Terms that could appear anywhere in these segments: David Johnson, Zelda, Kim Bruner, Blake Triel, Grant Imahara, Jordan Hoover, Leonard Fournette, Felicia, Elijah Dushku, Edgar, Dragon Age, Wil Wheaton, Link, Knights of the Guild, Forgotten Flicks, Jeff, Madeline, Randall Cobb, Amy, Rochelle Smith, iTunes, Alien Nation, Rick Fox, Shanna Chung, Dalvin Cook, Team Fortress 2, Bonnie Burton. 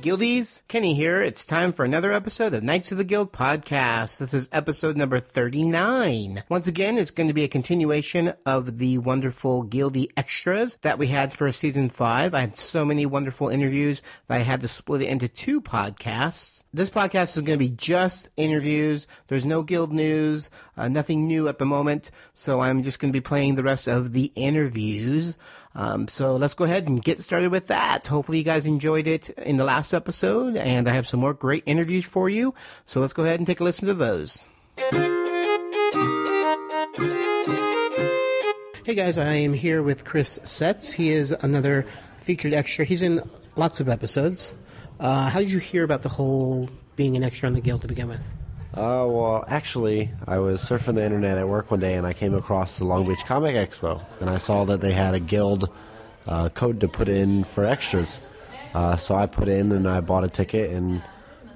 Guildies, Kenny here. It's time for another episode of Knights of the Guild podcast. This is episode number 39. Once again, it's going to be a continuation of the wonderful Guildie extras that we had for season 5. I had so many wonderful interviews that I had to split it into two podcasts. This podcast is going to be just interviews. There's no Guild news, nothing new at the moment, so I'm just going to be playing the rest of the interviews. So let's go ahead and get started with that. Hopefully you guys enjoyed it in the last episode, and I have some more great interviews for you. So let's go ahead and take a listen to those. Hey guys, I am here with Chris Setz. He is another featured extra. He's in lots of episodes. How did you hear about the whole being an extra on the Guild to begin with? Well, actually, I was surfing the internet at work one day, and I came across the Long Beach Comic Expo, and I saw that they had a Guild code to put in for extras. So I put in, and I bought a ticket, and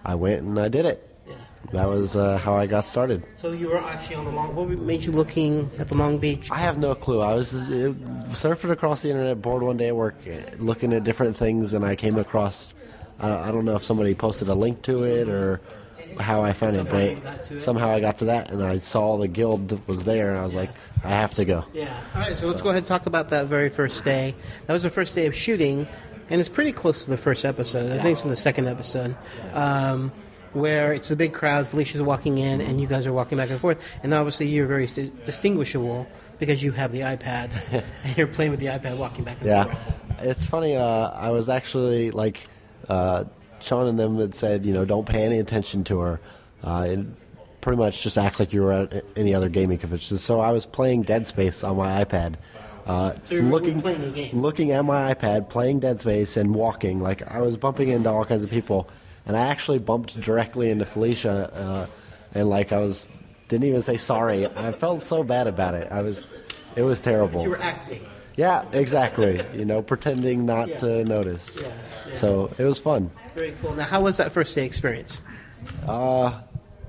I went, and I did it. Yeah. That was how I got started. So you were actually on the Long... What made you looking at the Long Beach? I have no clue. I was surfing across the internet, bored one day at work, looking at different things, and I came across... I don't know if somebody posted a link to it, or... how I found it, but somehow I got to that, and I saw the Guild was there, and I was like, I have to go. Yeah. All right, so let's go ahead and talk about that very first day. That was the first day of shooting, and it's pretty close to the first episode. I think it's in the second episode, where it's the big crowd. Felicia's walking in, and you guys are walking back and forth, and obviously you're very distinguishable because you have the iPad, and you're playing with the iPad walking back and forth. Yeah. It's funny. I was actually, like... Sean and them had said, don't pay any attention to her. And pretty much just act like you were at any other gaming convention. So I was playing Dead Space on my iPad. So looking at my iPad, playing Dead Space, and walking. Like, I was bumping into all kinds of people. And I actually bumped directly into Felicia. And, I was... didn't even say sorry. I felt so bad about it. It was terrible. You were acting. Yeah, exactly. Pretending not to notice. Yeah, yeah. So it was fun. Very cool. Now, how was that first day experience?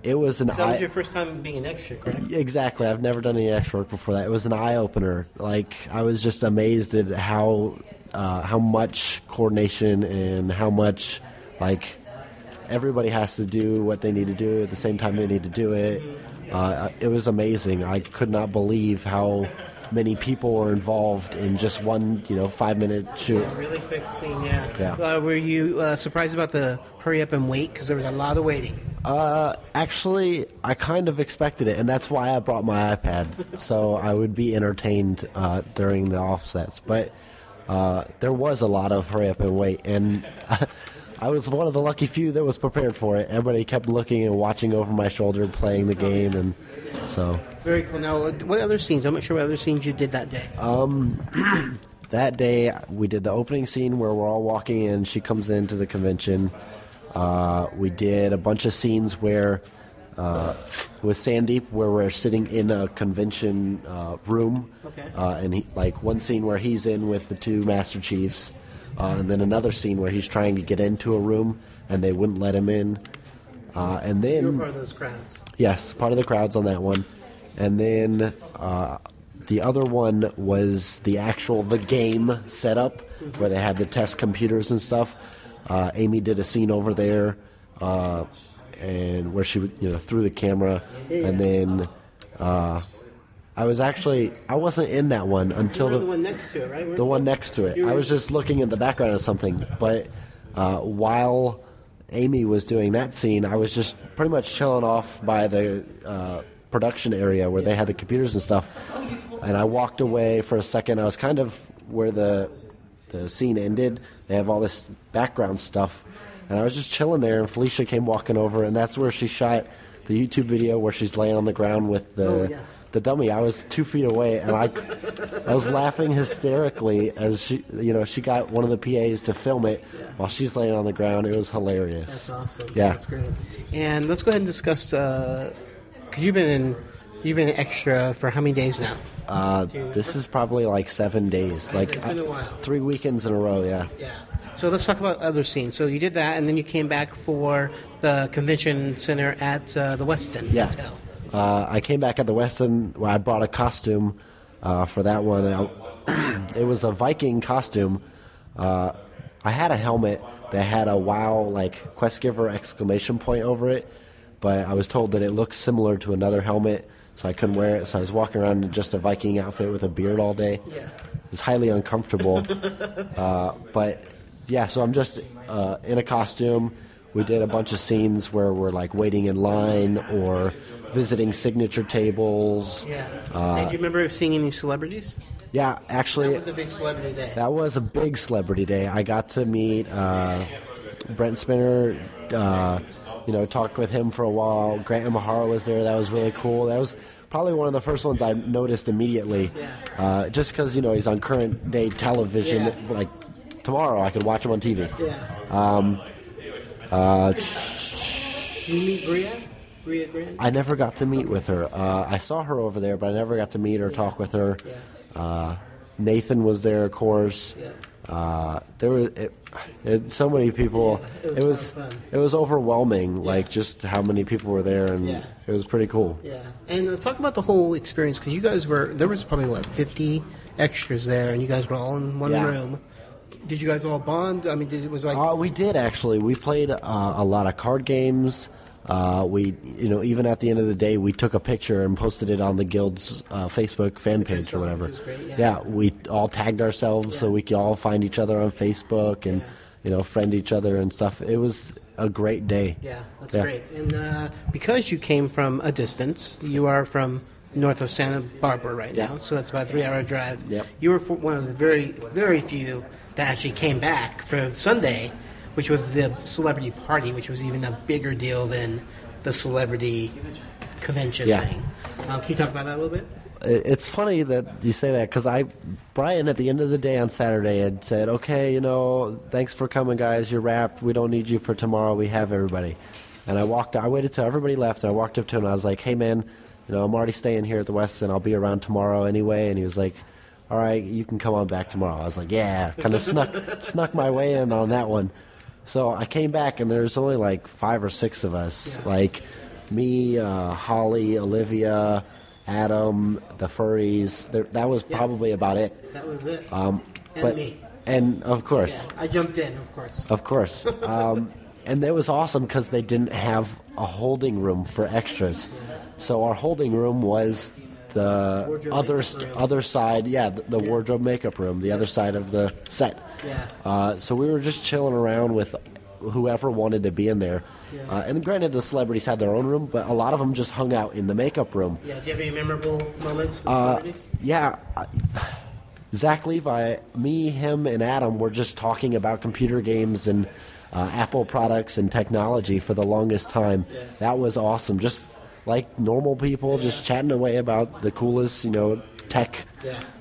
It was an... That was your first time being an extra, correct? Exactly. I've never done any extra work before that. It was an eye-opener. I was just amazed at how much coordination and how much, everybody has to do what they need to do at the same time they need to do it. It was amazing. I could not believe how... many people were involved in just one, 5-minute shoot. Yeah, really quick scene, yeah. Were you surprised about the hurry up and wait? Because there was a lot of waiting. Actually, I kind of expected it, and that's why I brought my iPad, so I would be entertained during the offsets. But there was a lot of hurry up and wait, and I was one of the lucky few that was prepared for it. Everybody kept looking and watching over my shoulder, playing the game, and... So very cool. Now, what other scenes? I'm not sure what other scenes you did that day. That day we did the opening scene where we're all walking in. She comes into the convention. We did a bunch of scenes where with Sandeep where we're sitting in a convention room. Okay. And he, one scene where he's in with the two Master Chiefs, and then another scene where he's trying to get into a room and they wouldn't let him in. And then, so you were part of those crowds. Yes, part of the crowds on that one. And then the other one was the actual game setup where they had the test computers and stuff. Amy did a scene over there, and where she threw the camera. Yeah. And then I wasn't in that one until the one next to it, right? The one next to it. I was just looking at the background of something, but while Amy was doing that scene, I was just pretty much chilling off by the production area where they had the computers and stuff, and I walked away for a second. I was kind of where the scene ended. They have all this background stuff, and I was just chilling there, and Felicia came walking over, and that's where she shot the YouTube video where she's laying on the ground with the dummy. I was 2 feet away, and I was laughing hysterically as she got one of the PAs to film it while she's laying on the ground. It was hilarious. That's awesome. Yeah, that's great. And let's go ahead and discuss. Cause you've been an extra for how many days now? This is probably 7 days. It's been a while. 3 weekends in a row. Yeah. Yeah. So let's talk about other scenes. So you did that, and then you came back for the convention center at the Westin Hotel. I came back at the Westin where I bought a costume for that one. It was a Viking costume. I had a helmet that had a WoW, like, quest giver exclamation point over it, but I was told that it looks similar to another helmet, so I couldn't wear it, so I was walking around in just a Viking outfit with a beard all day. Yeah. It was highly uncomfortable. But, yeah, so I'm just in a costume. We did a bunch of scenes where we're, like, waiting in line or visiting signature tables. Yeah. Hey, do you remember seeing any celebrities? Yeah, actually. That was a big celebrity day. That was a big celebrity day. I got to meet Brent Spinner, talk with him for a while. Grant Imahara was there. That was really cool. That was probably one of the first ones I noticed immediately. Just because, he's on current day television. Yeah. Like, tomorrow I could watch him on TV. Yeah. You meet Bria Grant? I never got to meet with her. I saw her over there, but I never got to meet or talk with her. Yeah. Nathan was there, of course. Yeah. There was so many people. Yeah, it was overwhelming, just how many people were there, and it was pretty cool. Yeah, and talk about the whole experience, because you guys were, there was probably, 50 extras there, and you guys were all in one room. Did you guys all bond? I mean, we did, actually. We played a lot of card games. We, even at the end of the day, we took a picture and posted it on the Guild's Facebook fan page or whatever. Great, yeah, we all tagged ourselves so we could all find each other on Facebook and, friend each other and stuff. It was a great day. Yeah, that's great. And because you came from a distance, you are from north of Santa Barbara right now, so that's about a 3-hour drive. Yep. You were one of the very, very few that actually came back for Sunday, which was the celebrity party, which was even a bigger deal than the celebrity convention thing. Can you talk about that a little bit? It's funny that you say that, because Brian, at the end of the day on Saturday, had said, okay, thanks for coming, guys. You're wrapped. We don't need you for tomorrow. We have everybody. And I waited till everybody left, and I walked up to him, and I was like, hey, man, I'm already staying here at the West, and I'll be around tomorrow anyway. And he was like, all right, you can come on back tomorrow. I was like, yeah, kind of snuck my way in on that one. So I came back, and there's only, 5 or 6 of us. Yeah. Me, Holly, Olivia, Adam, the furries. That was probably about it. That was it. And me. And, of course. Yeah, I jumped in, of course. Of course. And that was awesome because they didn't have a holding room for extras. So our holding room was the other side, the wardrobe makeup room, the other side of the set. Yeah. So we were just chilling around with whoever wanted to be in there. Yeah. And granted, the celebrities had their own room, but a lot of them just hung out in the makeup room. Yeah, do you have any memorable moments with celebrities? Yeah. Zach Levi, me, him, and Adam were just talking about computer games and Apple products and technology for the longest time. Yeah. That was awesome. Just like normal people, just chatting away about the coolest, tech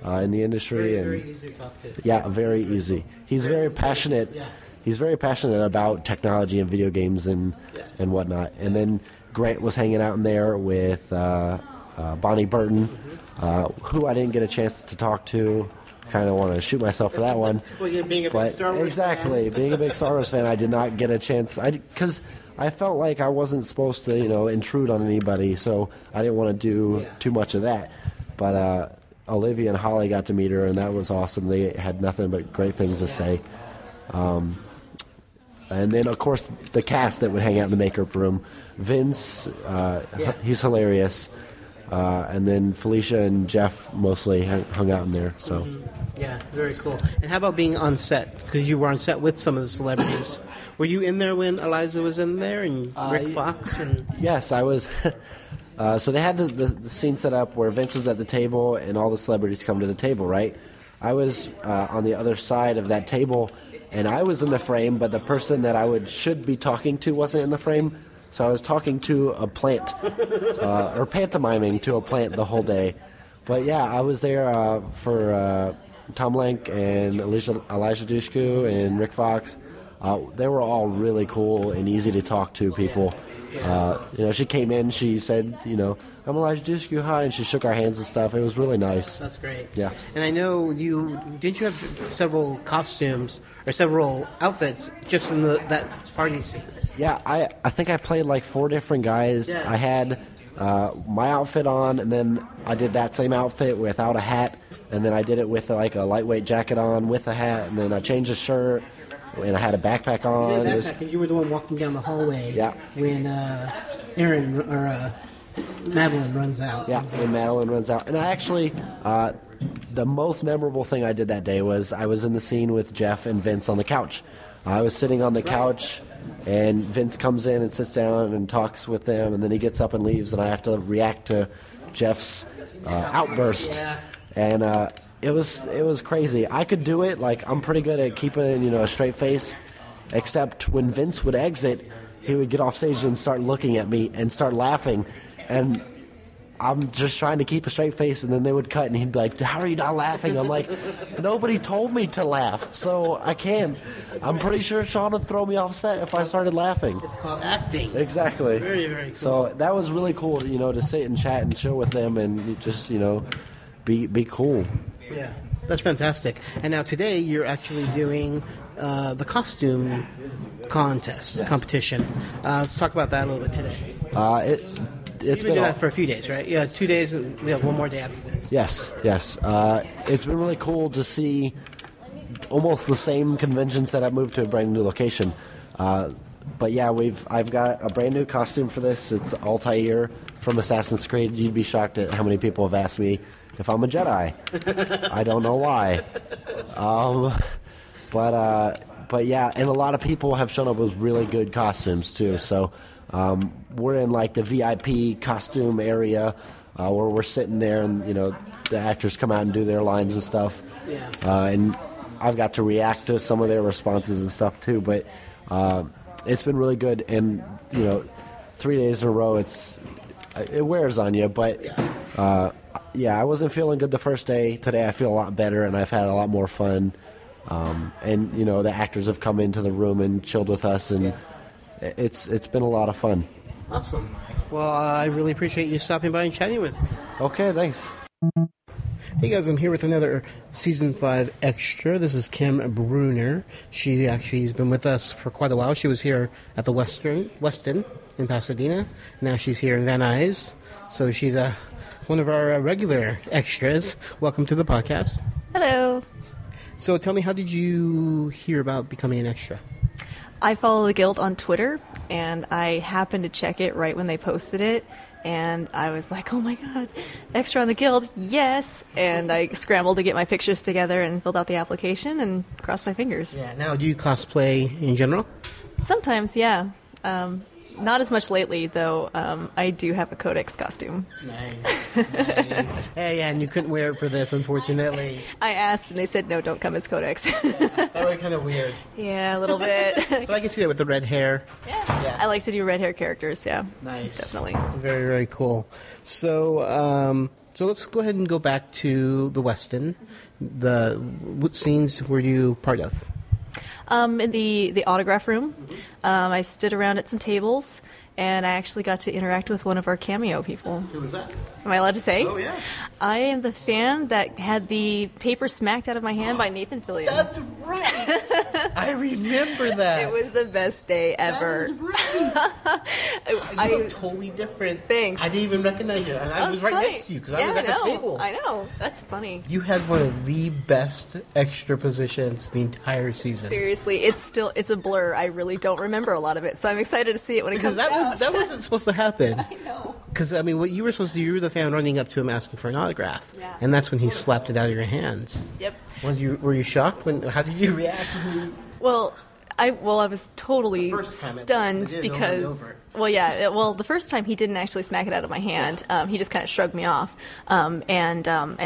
in the industry. Very, very easy to talk to. Yeah, very easy. He's very passionate. Yeah. He's very passionate about technology and video games and whatnot. And then Grant was hanging out in there with Bonnie Burton, who I didn't get a chance to talk to. Kind of want to shoot myself for that one. Well, yeah, being a big Star Wars fan. Being a big Star Wars fan, I did not get a chance. Because I felt like I wasn't supposed to, intrude on anybody, so I didn't want to do too much of that. But Olivia and Holly got to meet her, and that was awesome. They had nothing but great things to say. And then, of course, the cast that would hang out in the makeup room. Vince, he's hilarious. And then Felicia and Jeff mostly hung out in there. So yeah, very cool. And how about being on set? Because you were on set with some of the celebrities. Were you in there when Eliza was in there and Rick Fox? Yes, I was. So they had the scene set up where Vince was at the table and all the celebrities come to the table, right? I was on the other side of that table, and I was in the frame, but the person that I should be talking to wasn't in the frame. So I was talking to a plant, or pantomiming to a plant the whole day. But yeah, I was there for Tom Link and Elijah Dushku and Rick Fox. They were all really cool and easy to talk to people. She came in, she said, I'm Elijah Dushku, hi, and she shook our hands and stuff. It was really nice. That's great. Yeah. And I know you have several costumes or several outfits just in that party scene? Yeah, I think I played 4 different guys. Yeah. I had my outfit on, and then I did that same outfit without a hat, and then I did it with a lightweight jacket on with a hat, and then I changed a shirt, and I had a backpack on. You had a backpack, and you were the one walking down the hallway when Aaron or Madeline runs out. Yeah, when Madeline runs out. And I actually, the most memorable thing I did that day was I was in the scene with Jeff and Vince on the couch. I was sitting on the couch, and Vince comes in and sits down and talks with them, and then he gets up and leaves, and I have to react to Jeff's outburst. Yeah. And it was crazy. I could do it. Like, I'm pretty good at keeping, you know, a straight face, except when Vince would exit, he would get off stage and start looking at me and start laughing. And I'm just trying to keep a straight face, and then they would cut, and he'd be like, "How are you not laughing?" I'm like, "Nobody told me to laugh, so I can." I'm pretty sure Sean would throw me off set if I started laughing. It's called acting. Exactly. Very, very cool. So that was really cool, you know, to sit and chat and chill with them and just, you know, be cool. Yeah, that's fantastic. And now today you're actually doing the costume contest, competition. Let's talk about that a little bit today. It's been doing that for a few days, right? Yeah, 2 days, and we have one more day after this. Yes. It's been really cool to see almost the same conventions that I moved to a brand new location. But yeah, I've got a brand new costume for this. It's Altair from Assassin's Creed. You'd be shocked at how many people have asked me if I'm a Jedi. I don't know why. But yeah, and a lot of people have shown up with really good costumes too. So. We're in, like, the VIP costume area where we're sitting there and, you know, the actors come out and do their lines and stuff. Yeah. And I've got to react to some of their responses and stuff, too. But it's been really good. And, you know, 3 days in a row, it wears on you. But, yeah, I wasn't feeling good the first day. Today I feel a lot better, and I've had a lot more fun. And, you know, the actors have come into the room and chilled with us and... Yeah. It's been a lot of fun. Awesome. Well, I really appreciate you stopping by and chatting with me. Okay, thanks. Hey guys, I'm here with another Season 5 extra. This is Kim Bruner. She actually has been with us for quite a while. She was here at the Westin in Pasadena. Now she's here in Van Nuys. So she's one of our regular extras. Welcome to the podcast. Hello. So tell me, how did you hear about becoming an extra? I follow the Guild on Twitter, and I happened to check it right when they posted it, and I was like, oh my god, extra on the Guild, yes! And I scrambled to get my pictures together and filled out the application and crossed my fingers. Yeah, now do you cosplay in general? Sometimes, yeah. Not as much lately, though. I do have a Codex costume. Nice. Hey, and you couldn't wear it for this, unfortunately. I asked, and they said, no, don't come as Codex. Yeah, that was kind of weird. Yeah, a little bit. But I can see that with the red hair. Yeah. I like to do red hair characters, yeah. Nice. Definitely. Very, very cool. So let's go ahead and go back to the Westin. What scenes were you part of? In the autograph room. I stood around at some tables, and I actually got to interact with one of our cameo people. Who was that? Am I allowed to say? Oh, yeah. I am the fan that had the paper smacked out of my hand by Nathan Fillion. That's right! I remember that. It was the best day ever. That was right. You look totally different. Thanks. I didn't even recognize you. And I was right next to you because I was at the table. I know. That's funny. You had one of the best extra positions the entire season. Seriously. It's a blur. I really don't remember a lot of it, so I'm excited to see it when it comes out. That wasn't supposed to happen. I know. Because, I mean, what you were supposed to do, you were the fan running up to him asking for an autograph. Yeah. And that's when he slapped it out of your hands. Yep. Were you shocked? How did you react? Well, I was totally stunned because... Well, yeah. Well, the first time he didn't actually smack it out of my hand. He just kind of shrugged me off. And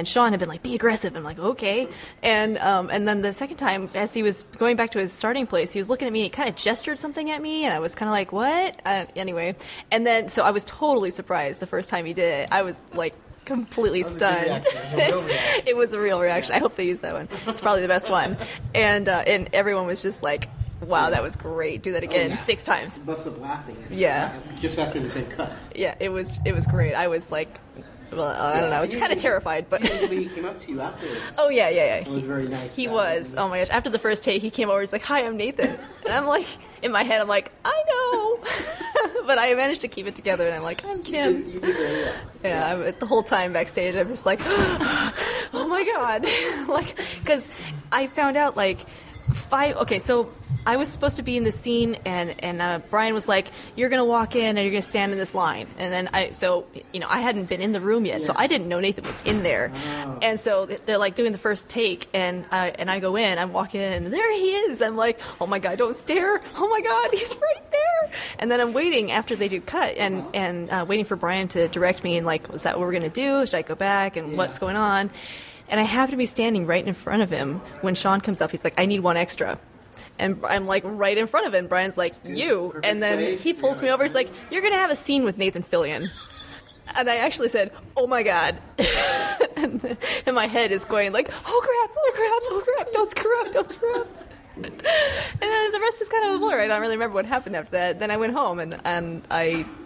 Sean had been like, "Be aggressive." I'm like, "Okay." And then the second time, as he was going back to his starting place, he was looking at me. He kind of gestured something at me, and I was kind of like, "What?" Anyway. And then so I was totally surprised the first time he did it. I was like completely stunned. It was a real reaction. I hope they use that one. It's probably the best one. And everyone was just like, wow, that was great. Do that again 6 times. Bust up laughing. Just after the same cut. Yeah, it was great. I was like, I don't know. I was kind of terrified, but he came up to you afterwards. Oh yeah. He was very nice. He was. Oh my gosh! After the first take, he came over. He's like, "Hi, I'm Nathan," and I'm like, in my head, I'm like, I know, but I managed to keep it together, and I'm like, "I'm Kim." Yeah, the whole time backstage, I'm just like, oh my god, like, because I found out like 5. Okay, so I was supposed to be in the scene, and Brian was like, "You're gonna walk in and you're gonna stand in this line." And then I hadn't been in the room yet, so I didn't know Nathan was in there. Oh. And so they're like doing the first take, and I go in, I walk in, and there he is. I'm like, "Oh my god, don't stare! Oh my god, he's right there!" And then I'm waiting after they do cut, and waiting for Brian to direct me and like, "Was that what we're gonna do? Should I go back? And what's going on?" And I happen to be standing right in front of him when Sean comes up. He's like, "I need one extra." And I'm like right in front of him. Brian's like, "You." And then he pulls me over. He's like, "You're going to have a scene with Nathan Fillion." And I actually said, "Oh my God." And my head is going like, oh crap, don't screw up. And then the rest is kind of a blur. I don't really remember what happened after that. Then I went home and I'm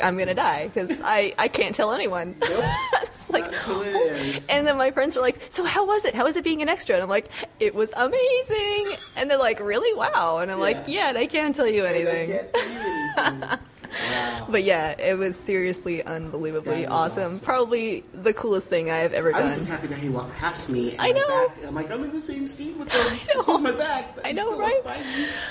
gonna die because I can't tell anyone. Nope. It's like, oh. And then my friends were like, "So how was it? How was it being an extra?" And I'm like, "It was amazing." And they're like, "Really? Wow." And I'm like, "Yeah, and I can't tell you anything." Wow. But yeah, it was seriously unbelievably awesome. Probably the coolest thing I have ever done. I was just happy that he walked past me. And I know. I'm like, I'm in the same scene with him. He's on my back. But I know, right?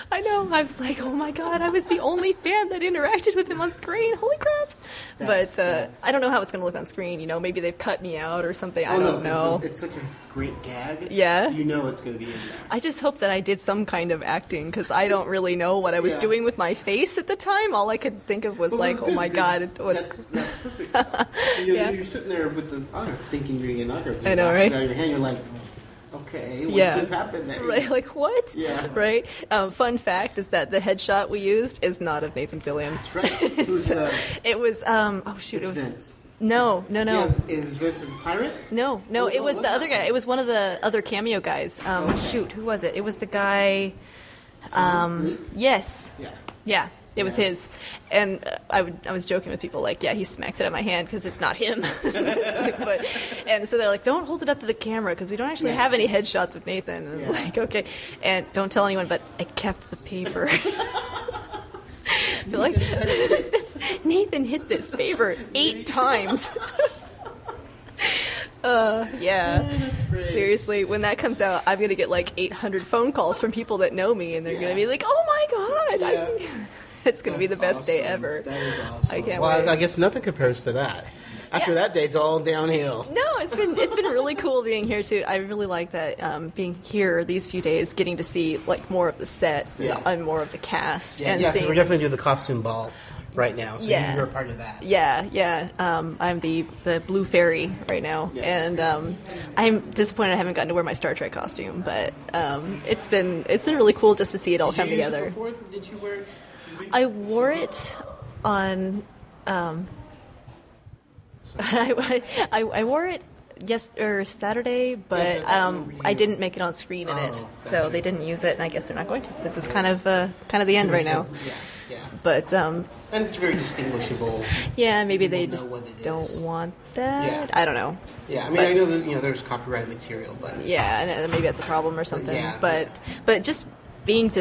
I know. I was like, oh my god, I was the only fan that interacted with him on screen. Holy crap! But I don't know how it's going to look on screen. You know, maybe they've cut me out or something. I don't know. It's such a great gag. Yeah. You know it's going to be in there. I just hope that I did some kind of acting because I don't really know what I was doing with my face at the time. All I could think of was like, oh my god, that's perfect. You're sitting there with the honor, thinking you're an honor. I know, right? Out of your hand, you're like, okay, what just happened there? Right, like what? Yeah, right. Fun fact is that the headshot we used is not of Nathan Fillion. That's right. It was Vince. No. Yeah, it was Vince's pirate? No, it was the other guy. It was one of the other cameo guys. Shoot, who was it? It was the guy. Link? Yes. Yeah. It was his, and I was joking with people like, he smacks it at my hand because it's not him. And so they're like, don't hold it up to the camera because we don't actually have any headshots of Nathan. And I'm like, okay, and don't tell anyone, but I kept the paper. They're like, Nathan hit this paper 8 times. Seriously, when that comes out, I'm gonna get like 800 phone calls from people that know me, and they're gonna be like, oh my god. It's going to be the best day ever. That is awesome. I can't wait. I guess nothing compares to that. After that day, it's all downhill. No, it's been really cool being here, too. I really like that being here these few days, getting to see like more of the sets and more of the cast. Yeah, and we're definitely doing the costume ball right now, so you're a part of that. Yeah. I'm the Blue Fairy right now, and I'm disappointed I haven't gotten to wear my Star Trek costume, but it's been really cool just to see it all come together. Did you wear it? I wore it on. I wore it Saturday, but I didn't make it on screen in it, so they didn't use it, and I guess they're not going to. This is kind of the end right now. Yeah. But and it's very distinguishable. Yeah, maybe they just don't want that. Yeah. I don't know. Yeah, I mean, I know that there's copyright material, but and maybe that's a problem or something. But just. Being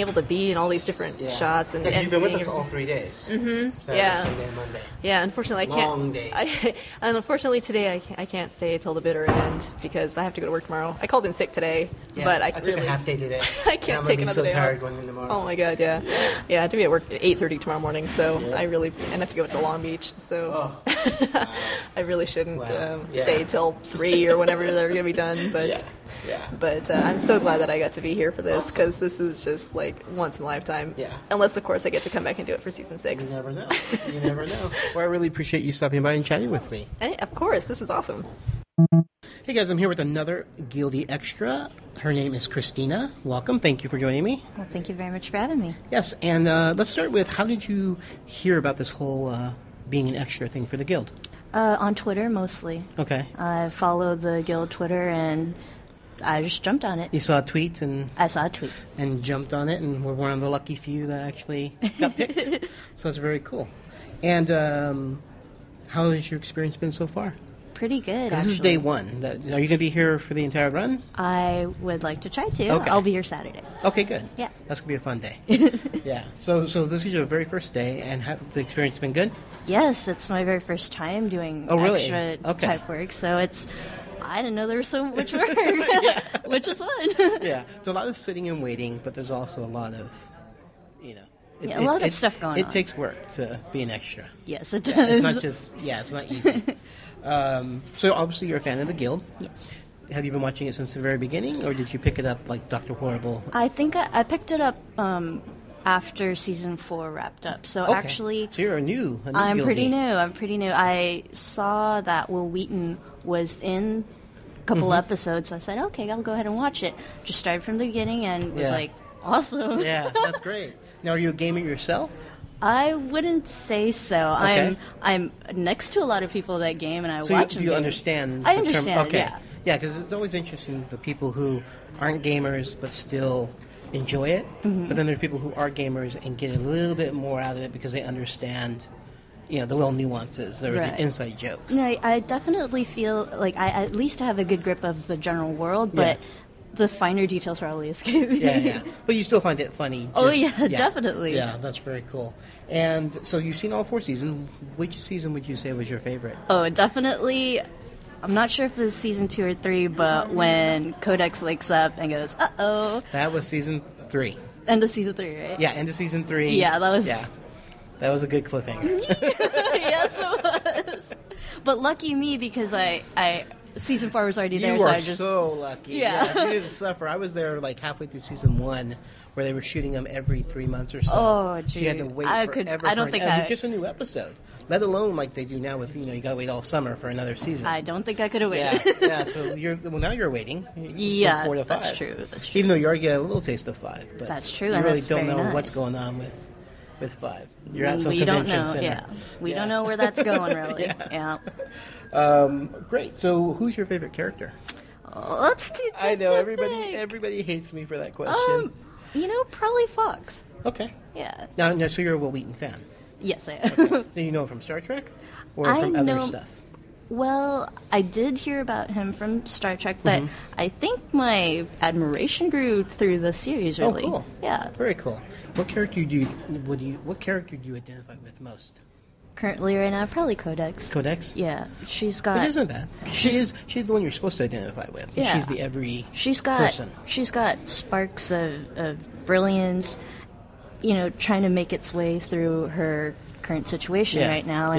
able to be in all these different shots and you've been with us all 3 days. Mm-hmm. Saturday, Sunday, and Monday. Yeah, unfortunately I can't. Long day. Unfortunately today I can't stay till the bitter end because I have to go to work tomorrow. I called in sick today, but I took a half day today. I can't take another day. I'm so tired going in tomorrow. Oh my god, yeah. I have to be at work at 8:30 tomorrow morning, so I really have to go to Long Beach. So I really shouldn't stay till 3 or whenever they're gonna be done, but. Yeah. Yeah. But I'm so glad that I got to be here for this because this is just like once in a lifetime. Yeah. Unless, of course, I get to come back and do it for season 6. You never know. Well, I really appreciate you stopping by and chatting with me. Hey, of course. This is awesome. Hey, guys. I'm here with another Guildy Extra. Her name is Christina. Welcome. Thank you for joining me. Well, thank you very much for having me. Yes. And let's start with how did you hear about this whole being an extra thing for the Guild? On Twitter, mostly. Okay. I followed the Guild Twitter and I just jumped on it. You saw a tweet? I saw a tweet. And jumped on it, and we're one of the lucky few that actually got picked. So that's very cool. And how has your experience been so far? Pretty good, actually. This is day one. Are you going to be here for the entire run? I would like to try to. Okay. I'll be here Saturday. Okay, good. Yeah. That's going to be a fun day. Yeah. So this is your very first day, and has the experience been good? Yes, it's my very first time doing extra type work, so it's... I didn't know there was so much work, which is fun. Yeah, there's a lot of sitting and waiting, but there's also a lot of, you know, a lot of stuff going on. It takes work to be an extra. Yes, it does. Yeah, it's not just, it's not easy. So obviously you're a fan of the Guild. Yes. Have you been watching it since the very beginning, or did you pick it up like Dr. Horrible? I think I picked it up after season 4 wrapped up. So actually, so you're a new I'm pretty new. I'm pretty new. I saw that Wil Wheaton was in a couple episodes, so I said, okay, I'll go ahead and watch it. Just started from the beginning and was like, awesome. Yeah, that's great. Now, are you a gamer yourself? I wouldn't say so. Okay. I'm next to a lot of people that game, and I watch them. So you understand? I understand. Okay. Yeah, because it's always interesting, the people who aren't gamers but still enjoy it. Mm-hmm. But then there are people who are gamers and get a little bit more out of it because they understand, you know, the little nuances or the inside jokes. No, I definitely feel like I at least have a good grip of the general world, but the finer details probably escape me. Yeah. But you still find it funny. Definitely. Yeah, that's very cool. And so you've seen all 4 seasons. Which season would you say was your favorite? Oh, definitely. I'm not sure if it was season 2 or 3, but when Codex wakes up and goes, uh-oh. That was season 3. End of season 3, right? Yeah, end of season 3. Yeah, that was... Yeah. That was a good cliffhanger. Yes, it was. But lucky me, because I season 4 was already there, so I just... You were so lucky. Yeah. You didn't suffer. I was there like halfway through season 1, where they were shooting them every 3 months or so. Oh, geez. So you had to wait forever. I don't think I... Just a new episode. Let alone like they do now with, you know, you got to wait all summer for another season. I don't think I could have waited. Yeah, so now you're waiting. Yeah, 4 to 5. That's true. Even though you already get a little taste of 5. But that's true. You really don't know what's going on with 5. You're at some convention center. We don't know where that's going, really. Great. So who's your favorite character? Oh, that's too I know. Everybody hates me for that question. Probably Fox. Okay. Yeah. Now, so you're a Wil Wheaton fan. Yes, I am. Okay. Do you know him from Star Trek or from other stuff? Well, I did hear about him from Star Trek, but I think my admiration grew through the series, really. Oh, cool. Yeah. Very cool. What character do you identify with most? Currently, right now, probably Codex. Codex? Yeah. She's got... It isn't bad. She's the one you're supposed to identify with. Yeah. She's the person. She's got sparks of brilliance, trying to make its way through her current situation right now.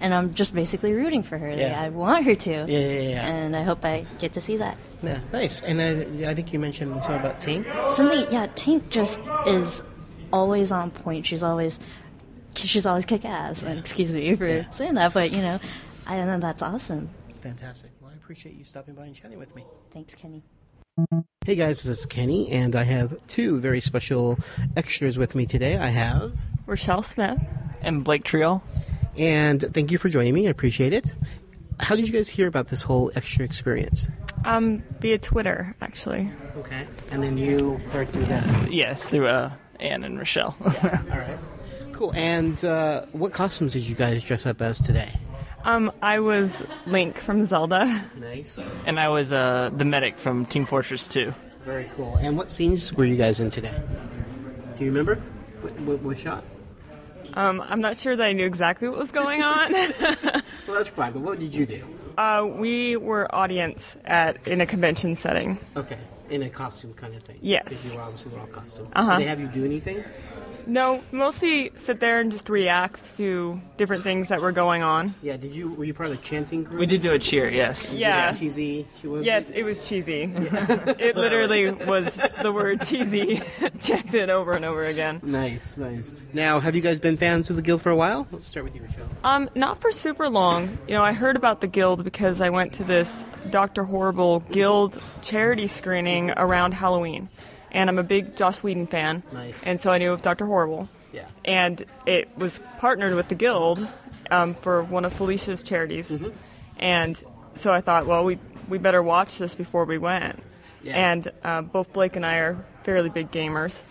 And I'm just basically rooting for her. Yeah. I want her to. Yeah. And I hope I get to see that. Yeah, nice. And I think you mentioned something about Tink. Tink just is always on point. She's always kick-ass. Yeah. Excuse me for saying that, but, I know that's awesome. Fantastic. Well, I appreciate you stopping by and chatting with me. Thanks, Kenny. Hey guys, this is Kenny, and I have 2 very special extras with me today. I have Rochelle Smith and Blake Triel. And thank you for joining me. I appreciate it. How did you guys hear about this whole extra experience? Via Twitter, actually. Okay. And then you heard through that? Yes, through Anne and Rochelle. Yeah. All right. Cool. And what costumes did you guys dress up as today? I was Link from Zelda. Nice. And I was the medic from Team Fortress 2. Very cool. And what scenes were you guys in today? Do you remember? What shot? I'm not sure that I knew exactly what was going on. Well, that's fine, but what did you do? We were audience in a convention setting. Okay, in a costume kind of thing. Yes. Because you were obviously all costume. Did they have you do anything? No, mostly sit there and just react to different things that were going on. Yeah, were you part of the chanting group? We did do a cheer, yes. Yeah. Cheesy. Yes, it was cheesy. Yeah. It literally was the word cheesy chanted over and over again. Nice. Now, have you guys been fans of the Guild for a while? Let's start with you, Michelle. Not for super long. I heard about the Guild because I went to this Dr. Horrible Guild charity screening around Halloween. And I'm a big Joss Whedon fan. Nice. And so I knew of Dr. Horrible. Yeah. And it was partnered with the Guild for one of Felicia's charities. Mm-hmm. And so I thought, well, we better watch this before we went. Yeah. And both Blake and I are fairly big gamers.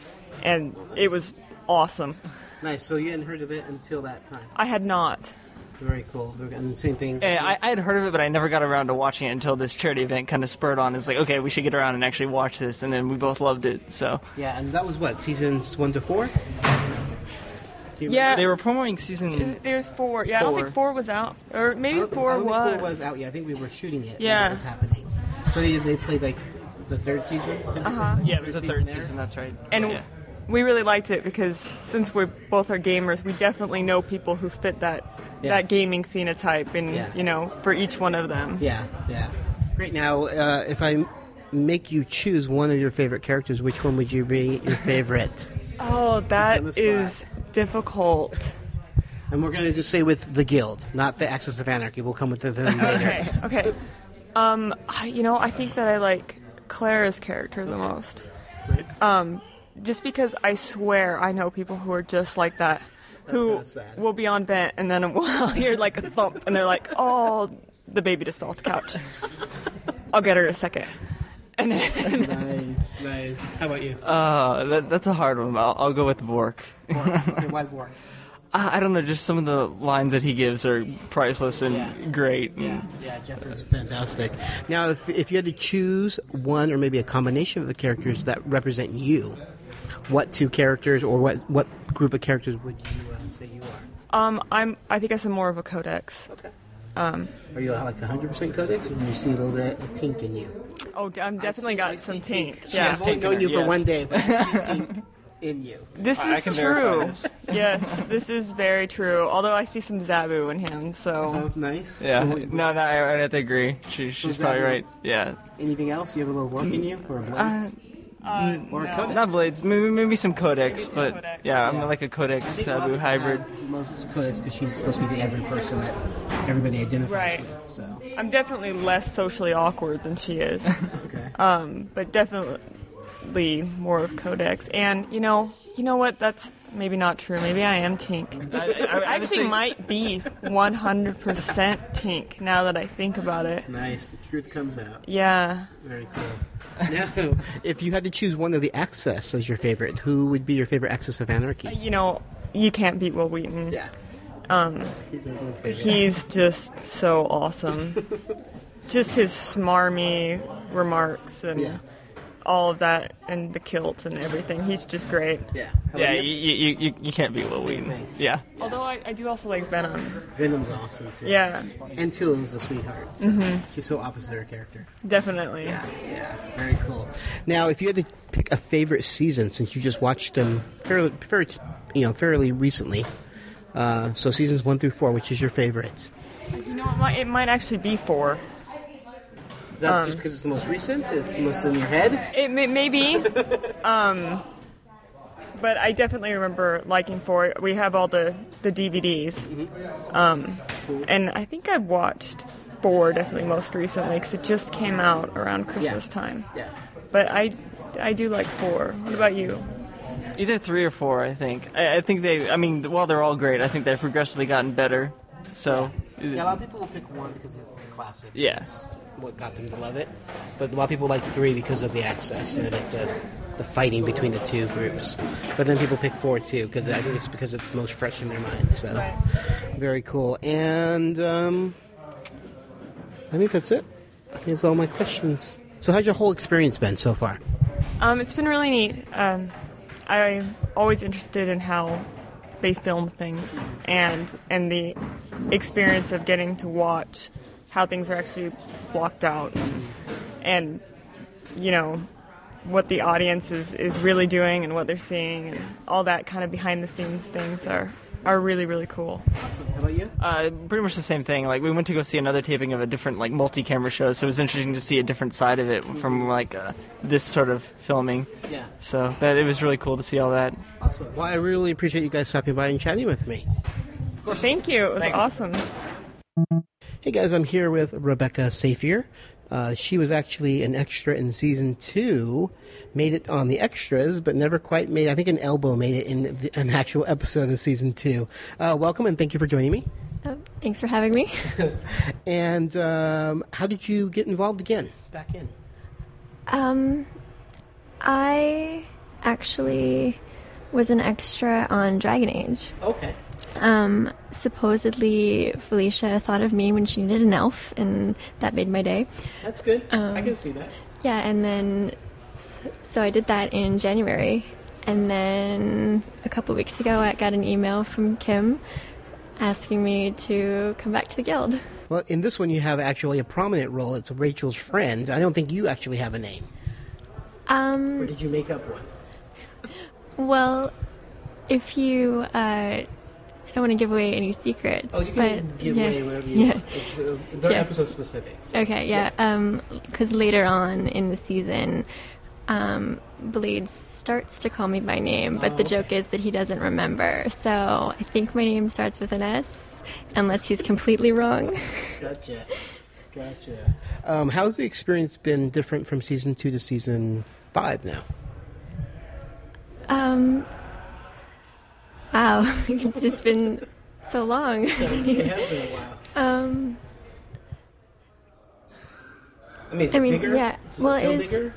And it was awesome. Nice. So you hadn't heard of it until that time? I had not. Very cool. And the same thing. I had heard of it, but I never got around to watching it until this charity event kind of spurred on. It's like, okay, we should get around and actually watch this, and then we both loved it. So yeah, and that was what, seasons 1 to 4? Yeah, they were promoting season. There was four. Yeah, four. I don't think four was out, or maybe I don't think four was out. Yeah, I think we were shooting it. Yeah, when it was happening. So they played like the third season. Yeah, it was the third season. That's right. And yeah. We really liked it because since we both are gamers, we definitely know people who fit that gaming phenotype, and you know, for each one of them. Yeah, yeah. Great. Now, if I make you choose one of your favorite characters, which one would you be your favorite? Oh, that is difficult. And we're going to just say with the Guild, not the Axis of Anarchy. We'll come with them later. Okay. I think that I like Clara's character the most. Nice. Just because I swear I know people who are just like that, who will be on vent and then we'll hear like a thump and they're like, oh, the baby just fell off the couch. I'll get her in a second. And then, nice. How about you? That's a hard one. I'll go with Bork. Okay, why Bork? I don't know. Just some of the lines that he gives are priceless and great. Yeah, Jeff is fantastic. Now, if you had to choose one or maybe a combination of the characters that represent you, what two characters or what group of characters would you say you are? I think I said more of a Codex. Okay. Are you like 100% Codex, or do you see a little bit of Tink in you? Oh, I'm definitely got some Tink. I've only known you for one day, but I see Tink in you. This is true. Yes, this is very true. Although I see some Zabu in him, so... Oh, nice. Yeah. So no, I have to agree. She's probably right. Yeah. Anything else? You have a little work in you? Or a Blades? Or a Codex? Not Blades. Maybe some Codex, but... Codex. Yeah, I'm like a Codex Zabu hybrid. Most Codex, because she's supposed to be the every person that everybody identifies with, so... I'm definitely less socially awkward than she is. Okay. But definitely more of Codex. And, you know what? That's maybe not true. Maybe I am Tink. I actually might be 100% Tink now that I think about it. Nice. The truth comes out. Yeah. Very cool. Now, if you had to choose one of the Axis as your favorite, who would be your favorite Axis of Anarchy? You can't beat Wil Wheaton. Yeah. He's just so awesome. Just his smarmy remarks and all of that, and the kilts and everything. He's just great. Yeah. You can't beat Wil Wheaton. Yeah. Although I do also like Venom. Venom's awesome too. Yeah. And Till is a sweetheart. So she's so opposite her character. Definitely. Yeah. Very cool. Now, if you had to pick a favorite season, since you just watched them fairly recently. So seasons 1 through 4, which is your favorite? It might actually be 4. Is that just because it's the most recent? It's the most in your head? It may be. But I definitely remember liking 4. We have all the DVDs. Mm-hmm. And I think I've watched 4 definitely most recently because it just came out around Christmas time. Yeah. But I do like 4. What about you? Either 3 or 4, I think. I think while they're all great, I think they've progressively gotten better. So, a lot of people will pick 1 because it's the classic. Yes, yeah. What got them to love it. But a lot of people like 3 because of the access and the fighting between the two groups. But then people pick 4 too because I think it's because it's most fresh in their mind. So, very cool. And I think that's it. That's all my questions. So, how's your whole experience been so far? It's been really neat. I'm always interested in how they film things and the experience of getting to watch how things are actually blocked out and, what the audience is really doing and what they're seeing and all that kind of behind-the-scenes things are really, really cool. Awesome. How about you? Pretty much the same thing. Like, we went to go see another taping of a different, like, multi-camera show, so it was interesting to see a different side of it from, like, this sort of filming. Yeah. So it was really cool to see all that. Awesome. Well, I really appreciate you guys stopping by and chatting with me. Of course. Thank you. It was awesome. Hey, guys. I'm here with Rebecca Safier. She was actually an extra in season 2, made it on the extras, but never quite made it. I think an elbow made it in an actual episode of season 2. Welcome, and thank you for joining me. Thanks for having me. And how did you get involved again, back in? I actually was an extra on Dragon Age. Okay. Supposedly Felicia thought of me when she needed an elf, and that made my day. That's good. I can see that. Yeah, and then so I did that in January, And then a couple of weeks ago, I got an email from Kim asking me to come back to the Guild. Well, in this one, you have actually a prominent role. It's Rachel's friend. I don't think you actually have a name. Or did you make up one? Well, if you... I don't want to give away any secrets. Oh, you can give away whatever you want. They're episode-specific. So. Okay, yeah. Because later on in the season... Blade starts to call me by name, but the joke is that he doesn't remember. So I think my name starts with an S, unless he's completely wrong. Gotcha. How's the experience been different from season 2 to season 5 now? Wow, it's been so long. It has been a while. I mean, bigger? Yeah. Well, it is. Bigger?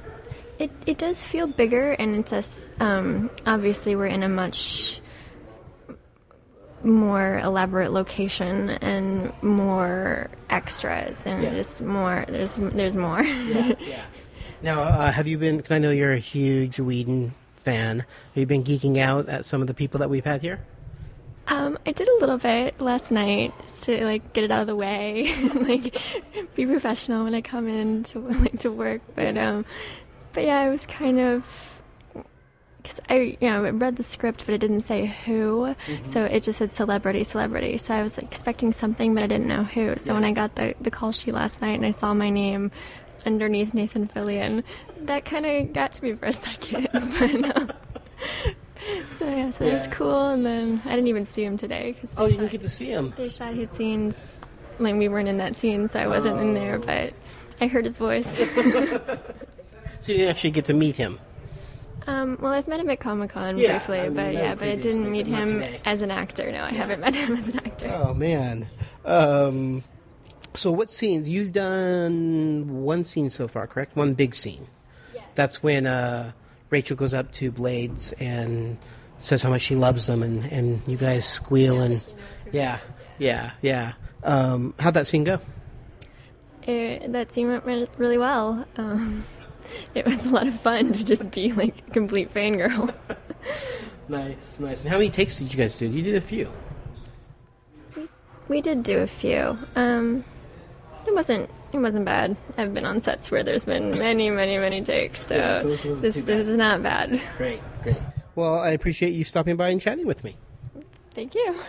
It does feel bigger, and it's us. Obviously, we're in a much more elaborate location and more extras, and just more. There's more. Yeah. Now, have you been? Because I know you're a huge Whedon fan. Have you been geeking out at some of the people that we've had here? I did a little bit last night just to get it out of the way, and, be professional when I come in to work, but. But yeah, I was kind of, because I read the script, but it didn't say who, so it just said celebrity. So I was expecting something, but I didn't know who. So when I got the call sheet last night and I saw my name underneath Nathan Fillion, that kind of got to me for a second. It was cool. And then I didn't even see him today. Cause you didn't get to see him. They shot his scenes, we weren't in that scene, so I wasn't in there, but I heard his voice. So you didn't actually get to meet him? Well, I've met him at Comic-Con briefly, but I didn't meet him as an actor. No, I haven't met him as an actor. Oh, man. So what scenes? You've done one scene so far, correct? One big scene. Yes. That's when Rachel goes up to Blades and says how much she loves him, and you guys squeal. How'd that scene go? That scene went really well. It was a lot of fun to just be a complete fangirl. Nice. And how many takes did you guys do? You did a few. We did do a few. It wasn't bad. I've been on sets where there's been many, many, many takes, so, this is not bad. Great. Well, I appreciate you stopping by and chatting with me. Thank you.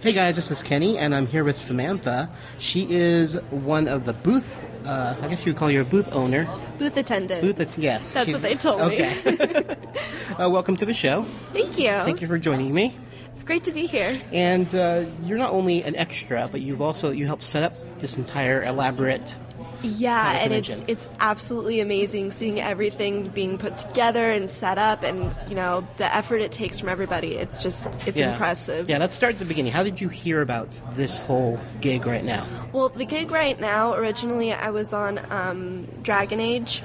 Hey guys, this is Kenny, and I'm here with Samantha. She is one of the I guess you would call you a booth owner. Booth attendant. Yes. That's what they told me. Okay. Welcome to the show. Thank you. Thank you for joining me. It's great to be here. And you're not only an extra, but you helped set up this entire elaborate... Yeah, and it's absolutely amazing seeing everything being put together and set up, and the effort it takes from everybody. It's just impressive. Yeah, let's start at the beginning. How did you hear about this whole gig right now? Well, the gig right now, originally I was on Dragon Age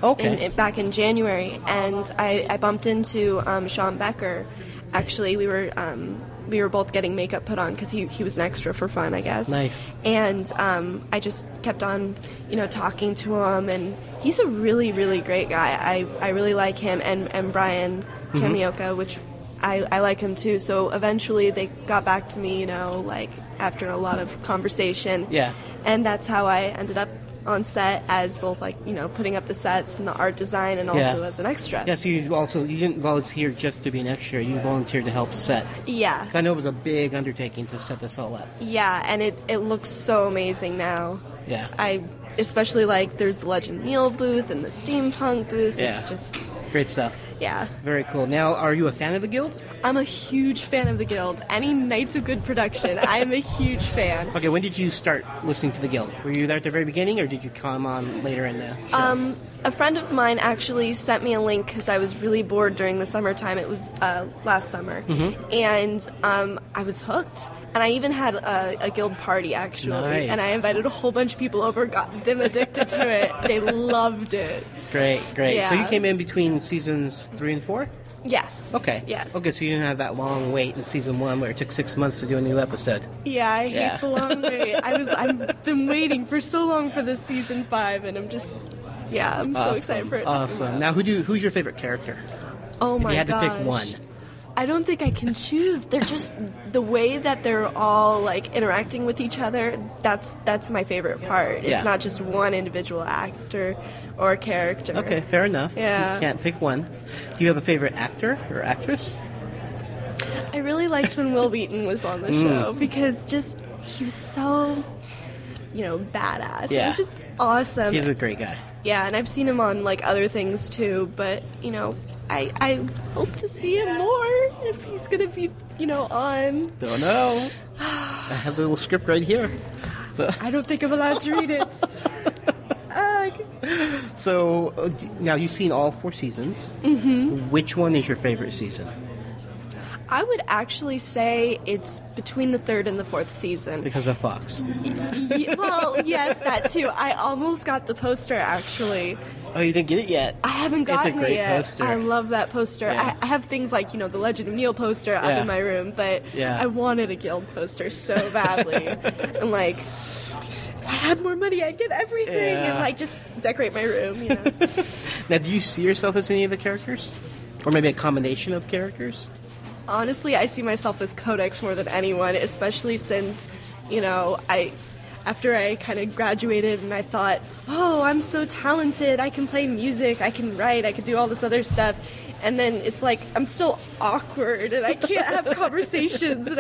back in January, and I bumped into Sean Becker. Actually, we were both getting makeup put on because he was an extra for fun, I guess. Nice. And I just kept on, talking to him, and he's a really, really great guy. I really like him and Brian Kamioka, which I like him too. So eventually they got back to me, after a lot of conversation. Yeah. And that's how I ended up on set as both, putting up the sets and the art design, and also as an extra. Yeah, so you didn't volunteer just to be an extra. You volunteered to help set. Yeah. Because I know it was a big undertaking to set this all up. Yeah, and it looks so amazing now. Yeah. Especially, there's the Legend Neil booth and the Steampunk booth. Yeah. It's just... Great stuff. Yeah. Very cool. Now, are you a fan of the Guild? I'm a huge fan of the Guild. Any Knights of Good production, I'm a huge fan. Okay, when did you start listening to the Guild? Were you there at the very beginning, or did you come on later in the show? A friend of mine actually sent me a link because I was really bored during the summertime. It was last summer. And I was hooked. And I even had a Guild party, actually. Nice. And I invited a whole bunch of people over, got them addicted to it. They loved it. Great. Yeah. So you came in between seasons 3 and 4? Yes. Okay. Yes. Okay, so you didn't have that long wait in season 1 where it took 6 months to do a new episode. Yeah, I hate the long wait. I've been waiting for so long for this season 5, and I'm so excited for it to come out. Now, who's your favorite character? Oh my gosh. If you had to pick one. I don't think I can choose. They're just the way that they're all like interacting with each other. That's my favorite part. It's not just one individual actor or character. Okay, fair enough. Yeah. You can't pick one. Do you have a favorite actor or actress? I really liked when Wil Wheaton was on the show because just he was so, you know, badass. Yeah. It was just awesome. He's a great guy. Yeah, and I've seen him on like other things too, but you know. I hope to see him more if he's going to be, you know, on. Don't know. I have the little script right here. So. I don't think I'm allowed to read it. So, now you've seen all four seasons. Mm-hmm. Which one is your favorite season? I would actually say it's between the third and the fourth season. Because of Fox. Well, yes, that too. I almost got the poster, actually. Oh, you didn't get it yet? I haven't gotten it yet. It's a great poster. I love that poster. Yeah. I have things like, you know, the Legend of Neil poster up in my room, but I wanted a Guild poster so badly. And, like, if I had more money, I'd get everything and, like, just decorate my room, you know. Now, do you see yourself as any of the characters? Or maybe a combination of characters? Honestly, I see myself as Codex more than anyone, especially since, you know, after I kind of graduated and I thought, oh, I'm so talented, I can play music, I can write, I can do all this other stuff. And then it's like, I'm still awkward and I can't have conversations. And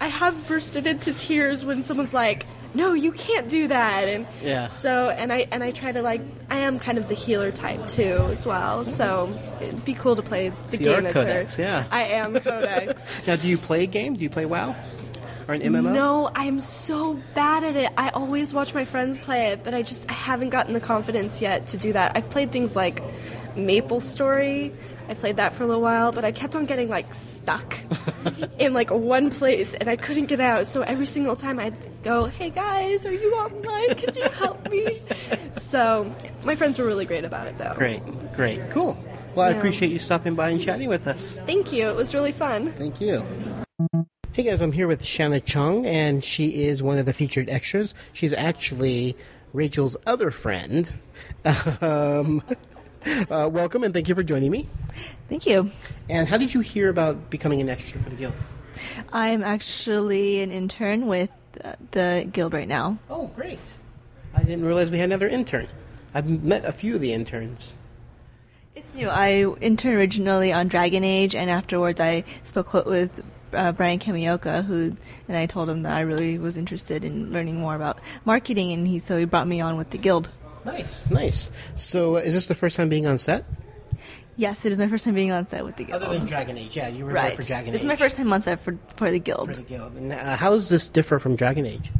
I have bursted into tears when someone's like, no, you can't do that. And so, and I try to like, I am kind of the healer type too as well. So it'd be cool to play the game as Codex, her. Yeah. I am Codex. Now, do you play a game? Do you play WoW? Or an MMO? No, I'm so bad at it. I always watch my friends play it, but I haven't gotten the confidence yet to do that. I've played things like MapleStory. I played that for a little while, but I kept on getting like stuck in like one place, and I couldn't get out. So every single time I'd go, "Hey guys, are you online? Could you help me?" So my friends were really great about it, though. Great, cool. Well, I appreciate you stopping by and chatting with us. Thank you. It was really fun. Thank you. Hey guys, I'm here with Shanna Chung, and she is one of the featured extras. She's actually Rachel's other friend. Welcome, and thank you for joining me. Thank you. And how did you hear about becoming an extra for the Guild? I'm actually an intern with the Guild right now. Oh, great. I didn't realize we had another intern. I've met a few of the interns. It's new. I interned originally on Dragon Age, and afterwards I spoke with Brian Kamioka, and I told him that I really was interested in learning more about marketing, and he brought me on with the Guild. Nice. So, is this the first time being on set? Yes, it is my first time being on set with the Guild. Other than Dragon Age, you were there for Dragon Age. This is my first time on set for the Guild. For the Guild. And, how does this differ from Dragon Age?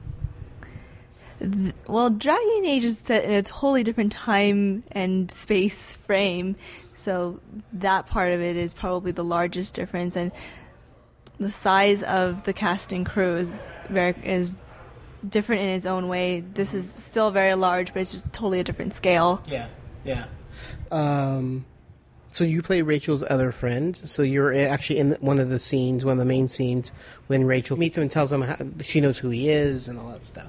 Well, Dragon Age is set in a totally different time and space frame, so that part of it is probably the largest difference, and the size of the cast and crew is different in its own way. This is still very large, but it's just totally a different scale. Yeah. So you play Rachel's other friend. So you're actually in one of the main scenes, when Rachel meets him and tells him how she knows who he is and all that stuff.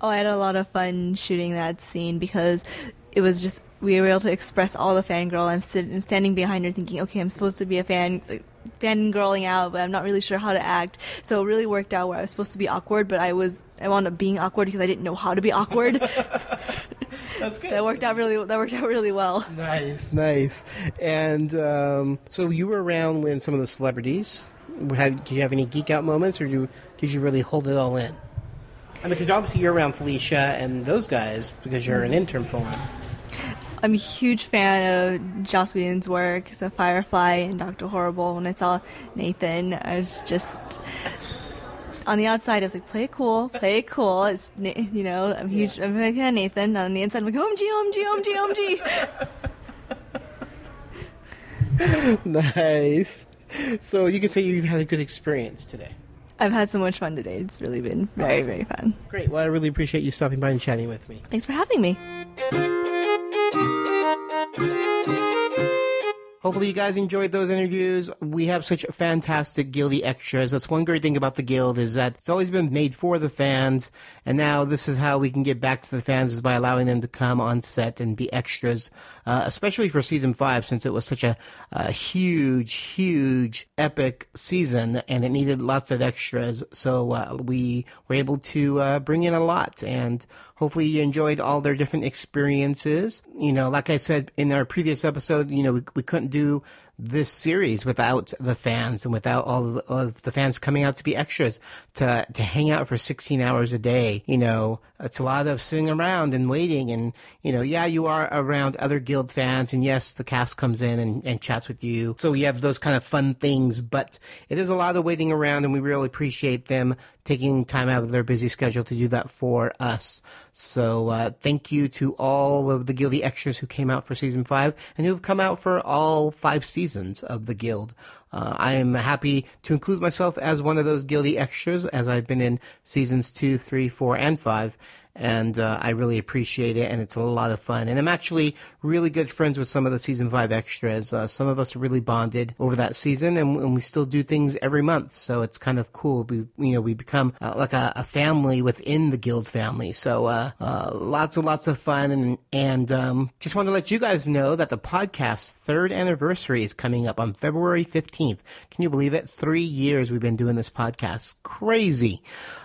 Oh, I had a lot of fun shooting that scene because it was just, we were able to express all the fangirl. I'm standing behind her thinking, okay, I'm supposed to be a fan... fangirling out, but I'm not really sure how to act. So it really worked out where I was supposed to be awkward, but I wound up being awkward because I didn't know how to be awkward. That's good. That worked out really well. Nice. And so you were around when some of the celebrities. Did you have any geek out moments, or did you really hold it all in? I mean, because obviously you're around Felicia and those guys because you're an intern for them. I'm a huge fan of Joss Whedon's work, so Firefly and Dr. Horrible. When I saw Nathan, I was just on the outside. I was like, play it cool. It's, you know, I'm huge. I'm like, yeah, Nathan. On the inside, I'm like, OMG. Nice. So you can say you've had a good experience today. I've had so much fun today. It's really been very, very fun. Great. Well, I really appreciate you stopping by and chatting with me. Thanks for having me. Hopefully you guys enjoyed those interviews. We have such fantastic Guildy extras. That's one great thing about the Guild, is that it's always been made for the fans, and now this is how we can get back to the fans, is by allowing them to come on set and be extras, especially for Season 5, since it was such a huge, huge, epic season, and it needed lots of extras. So we were able to bring in a lot, and hopefully you enjoyed all their different experiences. You know, like I said in our previous episode, you know, we couldn't do this series without the fans and without all of the fans coming out to be extras, to hang out for 16 hours a day. You know, it's a lot of sitting around and waiting, and, you know, yeah, you are around other Guild fans, and yes, the cast comes in and chats with you. So we have those kind of fun things, but it is a lot of waiting around, and we really appreciate them taking time out of their busy schedule to do that for us. So thank you to all of the Guildy extras who came out for Season 5 and who have come out for all 5 seasons of the Guild. I am happy to include myself as one of those Guildy extras, as I've been in Seasons 2, 3, 4, and 5. And I really appreciate it, and it's a lot of fun. And I'm actually really good friends with some of the Season 5 extras. Some of us really bonded over that season, and we still do things every month, so it's kind of cool. We become like a family within the Guild family, so lots and lots of fun. And just wanted to let you guys know that the podcast's 3rd anniversary is coming up on February 15th. Can you believe it? 3 years we've been doing this podcast. Crazy.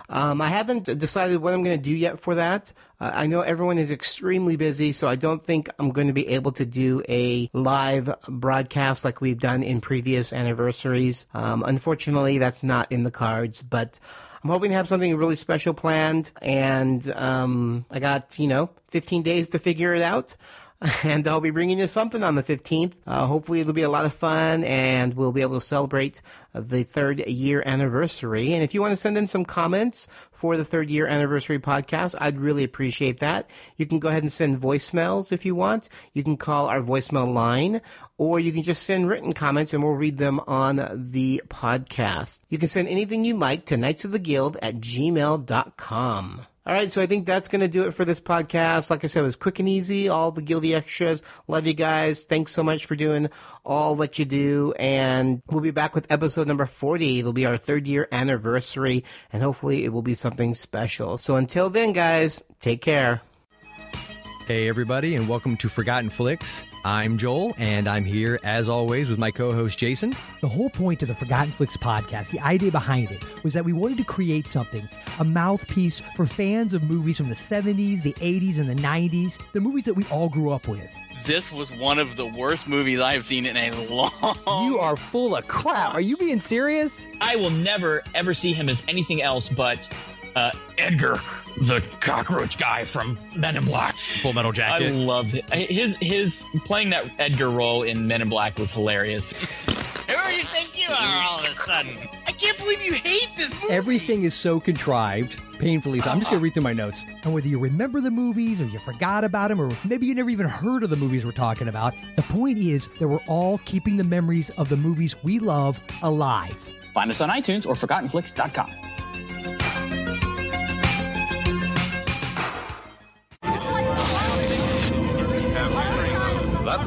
I haven't decided what I'm going to do yet for that. I know everyone is extremely busy, so I don't think I'm going to be able to do a live broadcast like we've done in previous anniversaries. Unfortunately, that's not in the cards, but I'm hoping to have something really special planned, and I got, 15 days to figure it out. And I'll be bringing you something on the 15th. Hopefully it'll be a lot of fun, and we'll be able to celebrate the 3rd year anniversary. And if you want to send in some comments for the 3rd year anniversary podcast, I'd really appreciate that. You can go ahead and send voicemails if you want. You can call our voicemail line, or you can just send written comments and we'll read them on the podcast. You can send anything you like to knightsoftheguild@gmail.com. All right, so I think that's going to do it for this podcast. Like I said, it was quick and easy, all the Guildy extras. Love you guys. Thanks so much for doing all that you do. And we'll be back with episode number 40. It'll be our 3rd year anniversary, and hopefully it will be something special. So until then, guys, take care. Hey, everybody, and welcome to Forgotten Flicks. I'm Joel, and I'm here, as always, with my co-host, Jason. The whole point of the Forgotten Flicks podcast, the idea behind it, was that we wanted to create something, a mouthpiece for fans of movies from the 70s, the 80s, and the 90s, the movies that we all grew up with. This was one of the worst movies I've seen in a long time. You are full of crap. Are you being serious? I will never, ever see him as anything else but... Edgar, the cockroach guy from Men in Black. Full Metal Jacket. I loved it. His playing that Edgar role in Men in Black was hilarious. Who do you think you are all of a sudden? I can't believe you hate this movie. Everything is so contrived, painfully, so I'm just going to read through my notes. And whether you remember the movies or you forgot about them, or maybe you never even heard of the movies we're talking about, the point is that we're all keeping the memories of the movies we love alive. Find us on iTunes or ForgottenFlix.com. That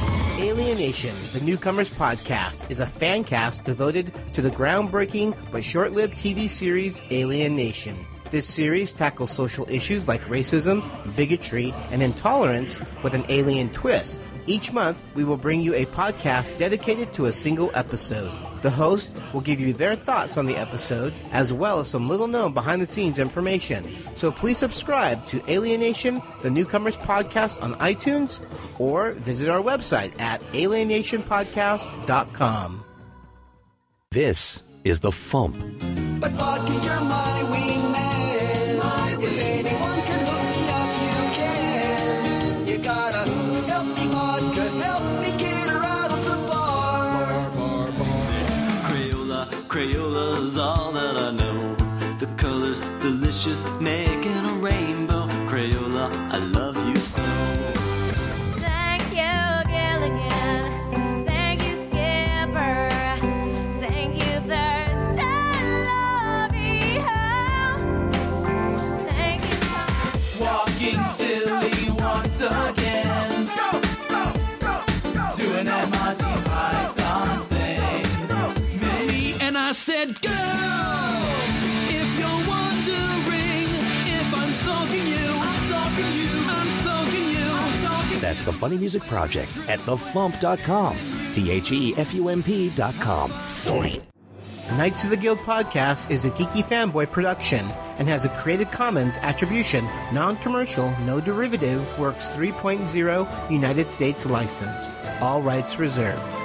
Alien Nation, the Newcomers Podcast, is a fan cast devoted to the groundbreaking but short-lived TV series Alien Nation. This series tackles social issues like racism, bigotry, and intolerance with an alien twist. Each month, we will bring you a podcast dedicated to a single episode. The host will give you their thoughts on the episode, as well as some little-known behind-the-scenes information. So please subscribe to Alien Nation, the Newcomers Podcast on iTunes, or visit our website at alienationpodcast.com. This is The Fump. But vodka, you're my wingman. If anyone can hook me up, you can. You gotta help me, vodka, help me get her out of the bar. Crayola, Crayola's all that I know. The color's delicious. just making a rainbow. Crayola, I love you so. Thank you, Gilligan. Thank you, Skipper. Thank you, Thurston Lovey-ho. Thank you, Mom. Walking silly once again. Go, go, go, go. Doing that Monty Python thing. Me and I said go. That's the Funny Music Project at thefump.com. THEFUMP.com. Knights of the Guild podcast is a Geeky Fanboy production and has a Creative Commons Attribution, Non-Commercial, No Derivative Works 3.0 United States license. All rights reserved.